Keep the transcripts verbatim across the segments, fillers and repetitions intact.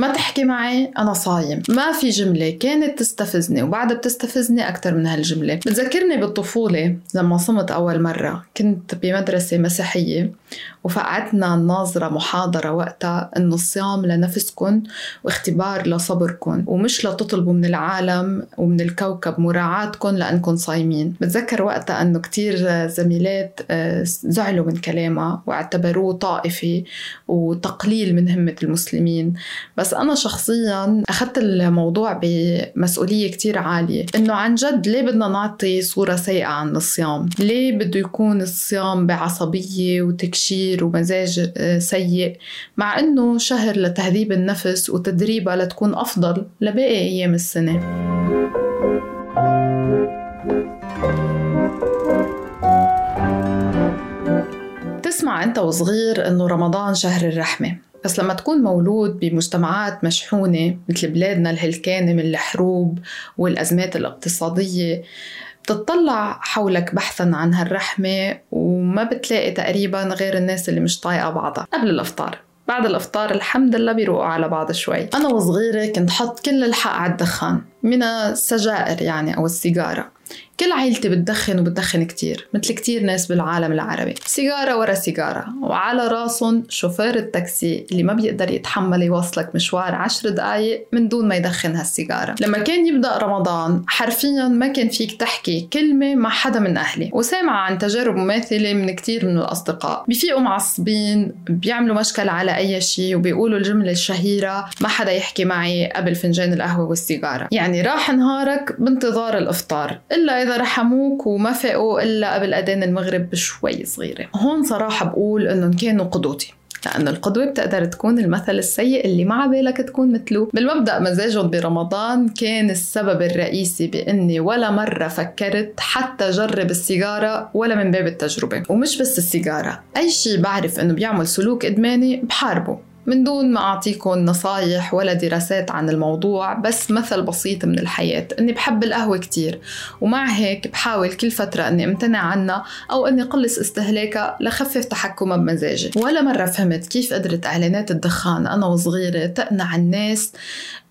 ما تحكي معي أنا صايم. ما في جملة كانت تستفزني وبعدها بتستفزني أكتر من هالجملة. بتذكرني بالطفولة لما صمت أول مرة. كنت بمدرسة مسيحية وفقعتنا الناظرة محاضرة وقتها إنه الصيام لنفسكن واختبار لصبركن ومش لتطلبوا من العالم ومن الكوكب مراعاتكن لأنكن صايمين. بتذكر وقتها أنه كتير زميلات زعلوا من كلامها واعتبروه طائفي وتقليل من همة المسلمين، بس أنا شخصياً أخذت الموضوع بمسؤولية كتير عالية، إنه عن جد ليه بدنا نعطي صورة سيئة عن الصيام؟ ليه بده يكون الصيام بعصبية وتكشير ومزاج سيء، مع إنه شهر لتهذيب النفس وتدريبها لتكون أفضل لباقي أيام السنة. تسمع أنت وصغير إنه رمضان شهر الرحمة، بس لما تكون مولود بمجتمعات مشحونة مثل بلادنا الهلكانة من الحروب والأزمات الاقتصادية، بتطلع حولك بحثاً عن هالرحمة وما بتلاقي تقريباً غير الناس اللي مش طايقة بعضها. قبل الأفطار، بعد الأفطار الحمد لله بيروقوا على بعض شوي. أنا وصغيرة كنت حط كل الحق على الدخان من السجائر يعني أو السيجارة. كل عائلتي بتدخن وبتدخن كتير مثل كتير ناس بالعالم العربي، سيجارة ورا سيجارة، وعلى راسهم شوفير التاكسي اللي ما بيقدر يتحمل يوصلك مشوار عشر دقايق من دون ما يدخن هالسيجارة. لما كان يبدأ رمضان حرفيا ما كان فيك تحكي كلمة مع حدا من أهلي، وسامعة عن تجارب مماثلة من كتير من الأصدقاء. بيفيقوا معصبين، بيعملوا مشكل على أي شيء، وبيقولوا الجملة الشهيرة ما حدا يحكي معي قبل فنجان القهوة والسيجارة. يعني راح نهارك بانتظار الإفطار إلا إذا رحموك وما فقوا إلا قبل أذان المغرب بشوي صغيرة. هون صراحة بقول إنهم كانوا قدوتي، لأن القدوة بتقدر تكون المثل السيء اللي مع بالك تكون مثله. بالمبدأ مزاجهم برمضان كان السبب الرئيسي بإني ولا مرة فكرت حتى جرب السيجارة ولا من باب التجربة. ومش بس السيجارة، أي شيء بعرف إنه بيعمل سلوك إدماني بحاربه من دون ما أعطيكم نصايح ولا دراسات عن الموضوع، بس مثل بسيط من الحياة. أني بحب القهوة كتير ومع هيك بحاول كل فترة أني امتنع عنها أو أني قلص استهلاكها لخفف تحكمها بمزاجي. ولا مرة فهمت كيف قدرت إعلانات الدخان أنا وصغيرة تقنع الناس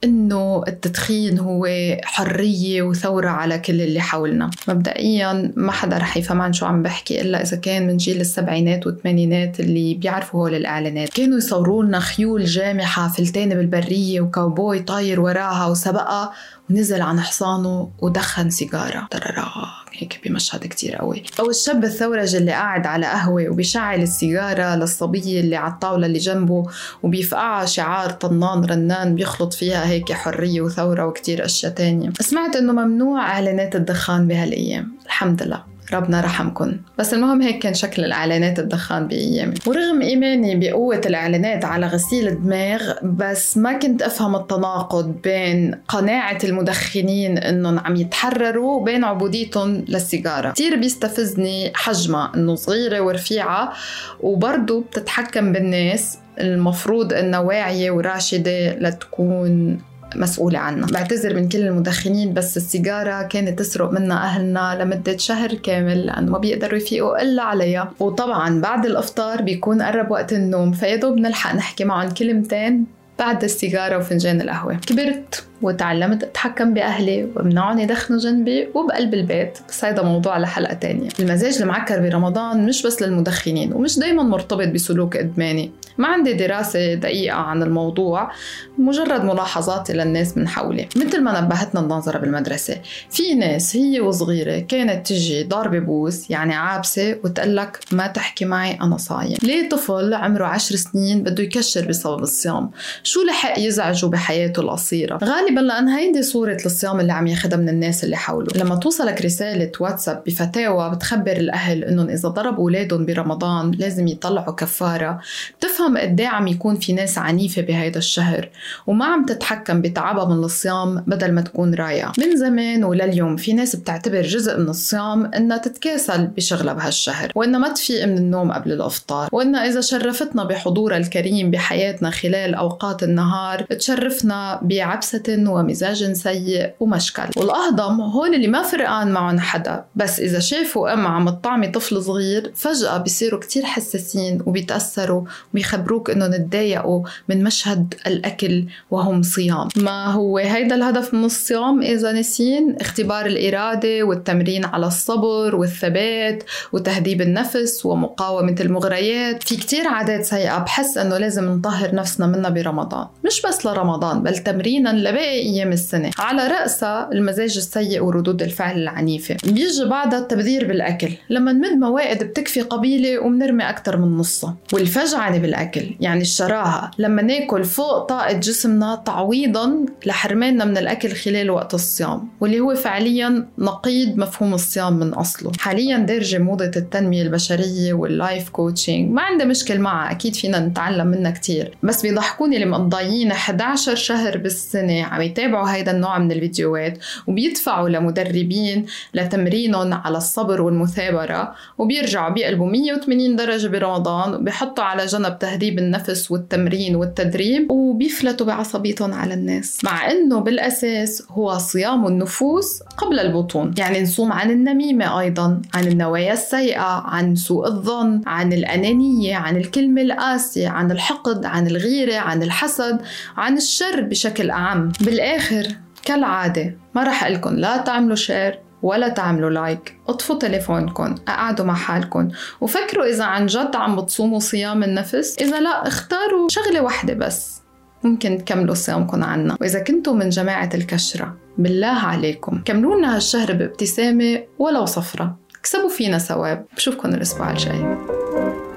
أنه التدخين هو حرية وثورة على كل اللي حولنا. مبدئيا ما حدا رح يفهم عن شو عم بحكي إلا إذا كان من جيل السبعينات والثمانينات اللي بيعرفوا هول الإعلانات. كانوا يصورولنا خيول جامحة فلتانة بالبرية وكاوبوي طاير وراها وسبقها ونزل عن حصانه ودخن سيجارة طررها هيك بمشهد كتير قوي، أو الشاب الثورج اللي قاعد على قهوة وبيشعل السيجارة للصبي اللي على الطاولة اللي جنبه وبيفقعها شعار طنان رنان بيخلط فيها هيك حرية وثورة وكتير أشياء تانية. سمعت إنه ممنوع إعلانات الدخان بهالأيام، الحمد لله ربنا رحمكن، بس المهم هيك كان شكل الإعلانات الدخان بأيامي. ورغم إيماني بقوة الإعلانات على غسيل الدماغ، بس ما كنت أفهم التناقض بين قناعة المدخنين إنهم عم يتحرروا وبين عبوديتهم للسيجارة. كتير بيستفزني حجمها، إنه صغيرة ورفيعة وبرضو بتتحكم بالناس المفروض إنها واعية وراشدة لتكون مسؤولة عنا. بعتذر من كل المدخنين، بس السيجارة كانت تسرق منا أهلنا لمدة شهر كامل لأنه ما بيقدروا يفيقوا إلا عليها. وطبعا بعد الإفطار بيكون قرب وقت النوم، فيدوب بنلحق نحكي معهم كلمتين بعد السيجارة وفنجان القهوة. كبرت وتعلمت أتحكم بأهلي ومنعوني دخنوا جنبي وبقلب البيت، بس هيدا موضوع لحلقة تانية. المزاج المعكر برمضان مش بس للمدخنين ومش دايما مرتبط بسلوك إدماني. ما عندي دراسة دقيقة عن الموضوع، مجرد ملاحظاتي للناس من حولي. مثل ما نبهتنا الناظرة بالمدرسة، في ناس هي وصغيرة كانت تجي ضاربة بوس يعني عابسة وتقلك ما تحكي معي أنا صايم. ليه طفل عمره عشر سنين بده يكشر بسبب الصيام؟ شو لحق يزعجه بحياته القصيرة؟ غالباً لأن هيدي صورة الصيام اللي عم ياخدها من الناس اللي حوله. لما توصلك رسالة واتساب بفتاوى بتخبر الأهل إنهم إذا ضربوا أولادهم برمضان لازم يطلعوا كفارة، بتفهم قديه عم يكون في ناس عنيفة بهيدا الشهر وما عم تتحكم بتعبها من الصيام بدل ما تكون رايقة. من زمان ولليوم في ناس بتعتبر جزء من الصيام إنها تتكاسل بشغلة بهالشهر، وإنها ما تفيق من النوم قبل الإفطار، وإنها إذا شرفتنا بحضورها الكريم بحياتنا خلال أوقات النهار تشرفنا بعبسة ومزاج سيء ومشكل. والأهضم هون اللي ما فرقان معهم حدا، بس إذا شافوا أم عم تطعمي طفل صغير فجأة بيصيروا كتير حساسين وبيتأثروا وبيخبروك إنهم اتضايقوا من مشهد الأكل وهم صيام. ما هو هيدا الهدف من الصيام إذا نسين؟ اختبار الإرادة والتمرين على الصبر والثبات وتهذيب النفس ومقاومة المغريات. في كتير عادات سيئة بحس إنه لازم نطهر نفسنا منها برمضان، مش بس لرمضان بل تمرينا لباقي أيام السنة، على رأسها المزاج السيء وردود الفعل العنيفة. بيجي بعدها التبذير بالأكل، لما نمد موائد بتكفي قبيلة ومنرمي أكتر من نصها. والفجعنة بالأكل يعني الشراهة، لما ناكل فوق طاقة جسمنا تعويضا لحرماننا من الأكل خلال وقت الصيام، واللي هو فعليا نقيض مفهوم الصيام من أصله. حاليا دارجة موضة التنمية البشرية واللايف كوتشينج، ما عندي مشكل معها، أكيد فينا نتعلم منها كتير، بس بيضحكوني اللي مقضيين أحد عشر شهر بالسنة عم يتابعوا هيدا النوع من الفيديوهات وبيدفعوا لمدربين لتمرينهم على الصبر والمثابرة، وبيرجعوا بيقلبوا مية وثمانين درجة برمضان وبيحطوا على جنب تهذيب النفس والتمرين والتدريب وبيفلتوا بعصبيتهم على الناس، مع إنه بالأساس هو صيام النفوس قبل البطون. يعني نصوم عن النميمة أيضا، عن النوايا السيئة، عن سوء الظن، عن الأنانية، عن الكلمة القاسية، عن الحقد، عن الغيرة، عن الحسد، عن الشر بشكل أعم. بالآخر كالعادة ما رح أقلكن لا تعملوا شير ولا تعملوا لايك، اطفوا تليفونكم، اقعدوا مع حالكم وفكروا إذا عن جد عم بتصوموا صيام النفس. إذا لا اختاروا شغلة واحدة بس ممكن تكملوا صيامكم عنا. وإذا كنتوا من جماعة الكشرة بالله عليكم كملونا هالشهر بابتسامة ولو صفرة، اكسبوا فينا ثواب. بشوفكن الأسبوع الجاي.